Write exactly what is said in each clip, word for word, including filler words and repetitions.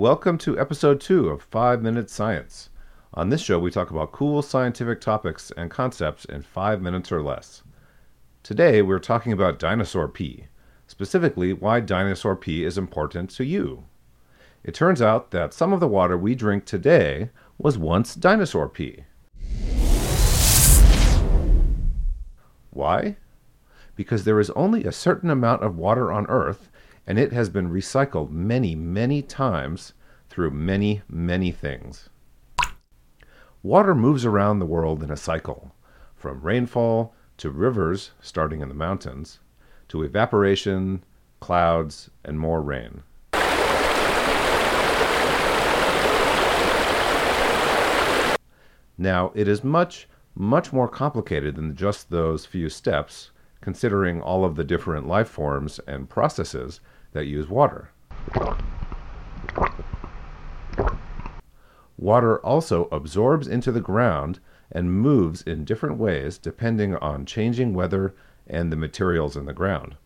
welcome to episode two of five minute science. On this show, we talk about cool scientific topics and concepts in five minutes or less. Today, we're talking about dinosaur pee, specifically why dinosaur pee is important to you. It turns out that some of the water we drink today was once dinosaur pee. Why? Because there is only a certain amount of water on Earth, and it has been recycled many, many times through many, many things. Water moves around the world in a cycle, from rainfall to rivers starting in the mountains, to evaporation, clouds, and more rain. Now, it is much, much more complicated than just those few steps, considering all of the different life forms and processes that use water. Water also absorbs into the ground and moves in different ways depending on changing weather and the materials in the ground.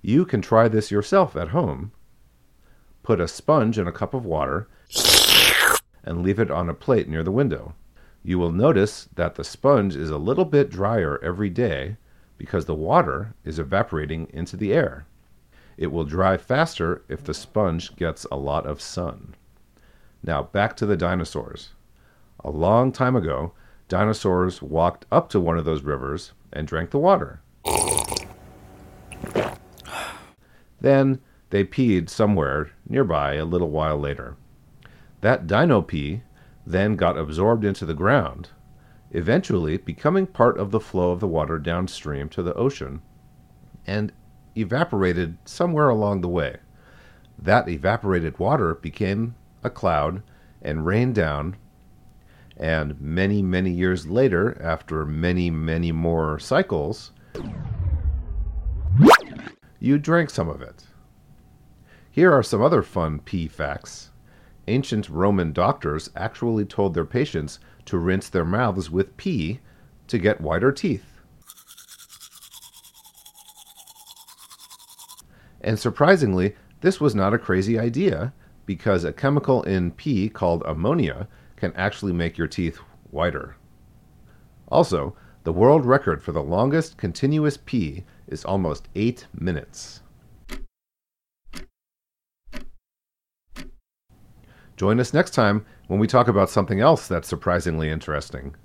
You can try this yourself at home. Put a sponge in a cup of water and leave it on a plate near the window. You will notice that the sponge is a little bit drier every day because the water is evaporating into the air. It will dry faster if the sponge gets a lot of sun. Now back to the dinosaurs. A long time ago, dinosaurs walked up to one of those rivers and drank the water. Then they peed somewhere nearby a little while later. That dino pee then got absorbed into the ground, eventually becoming part of the flow of the water downstream to the ocean, and evaporated somewhere along the way. That evaporated water became a cloud and rained down, and many, many years later, after many, many more cycles, you drank some of it. Here are some other fun pee facts. Ancient Roman doctors actually told their patients to rinse their mouths with pee to get whiter teeth. And surprisingly, this was not a crazy idea because a chemical in pee called ammonia can actually make your teeth whiter. Also, the world record for the longest continuous pee is almost eight minutes. Join us next time when we talk about something else that's surprisingly interesting.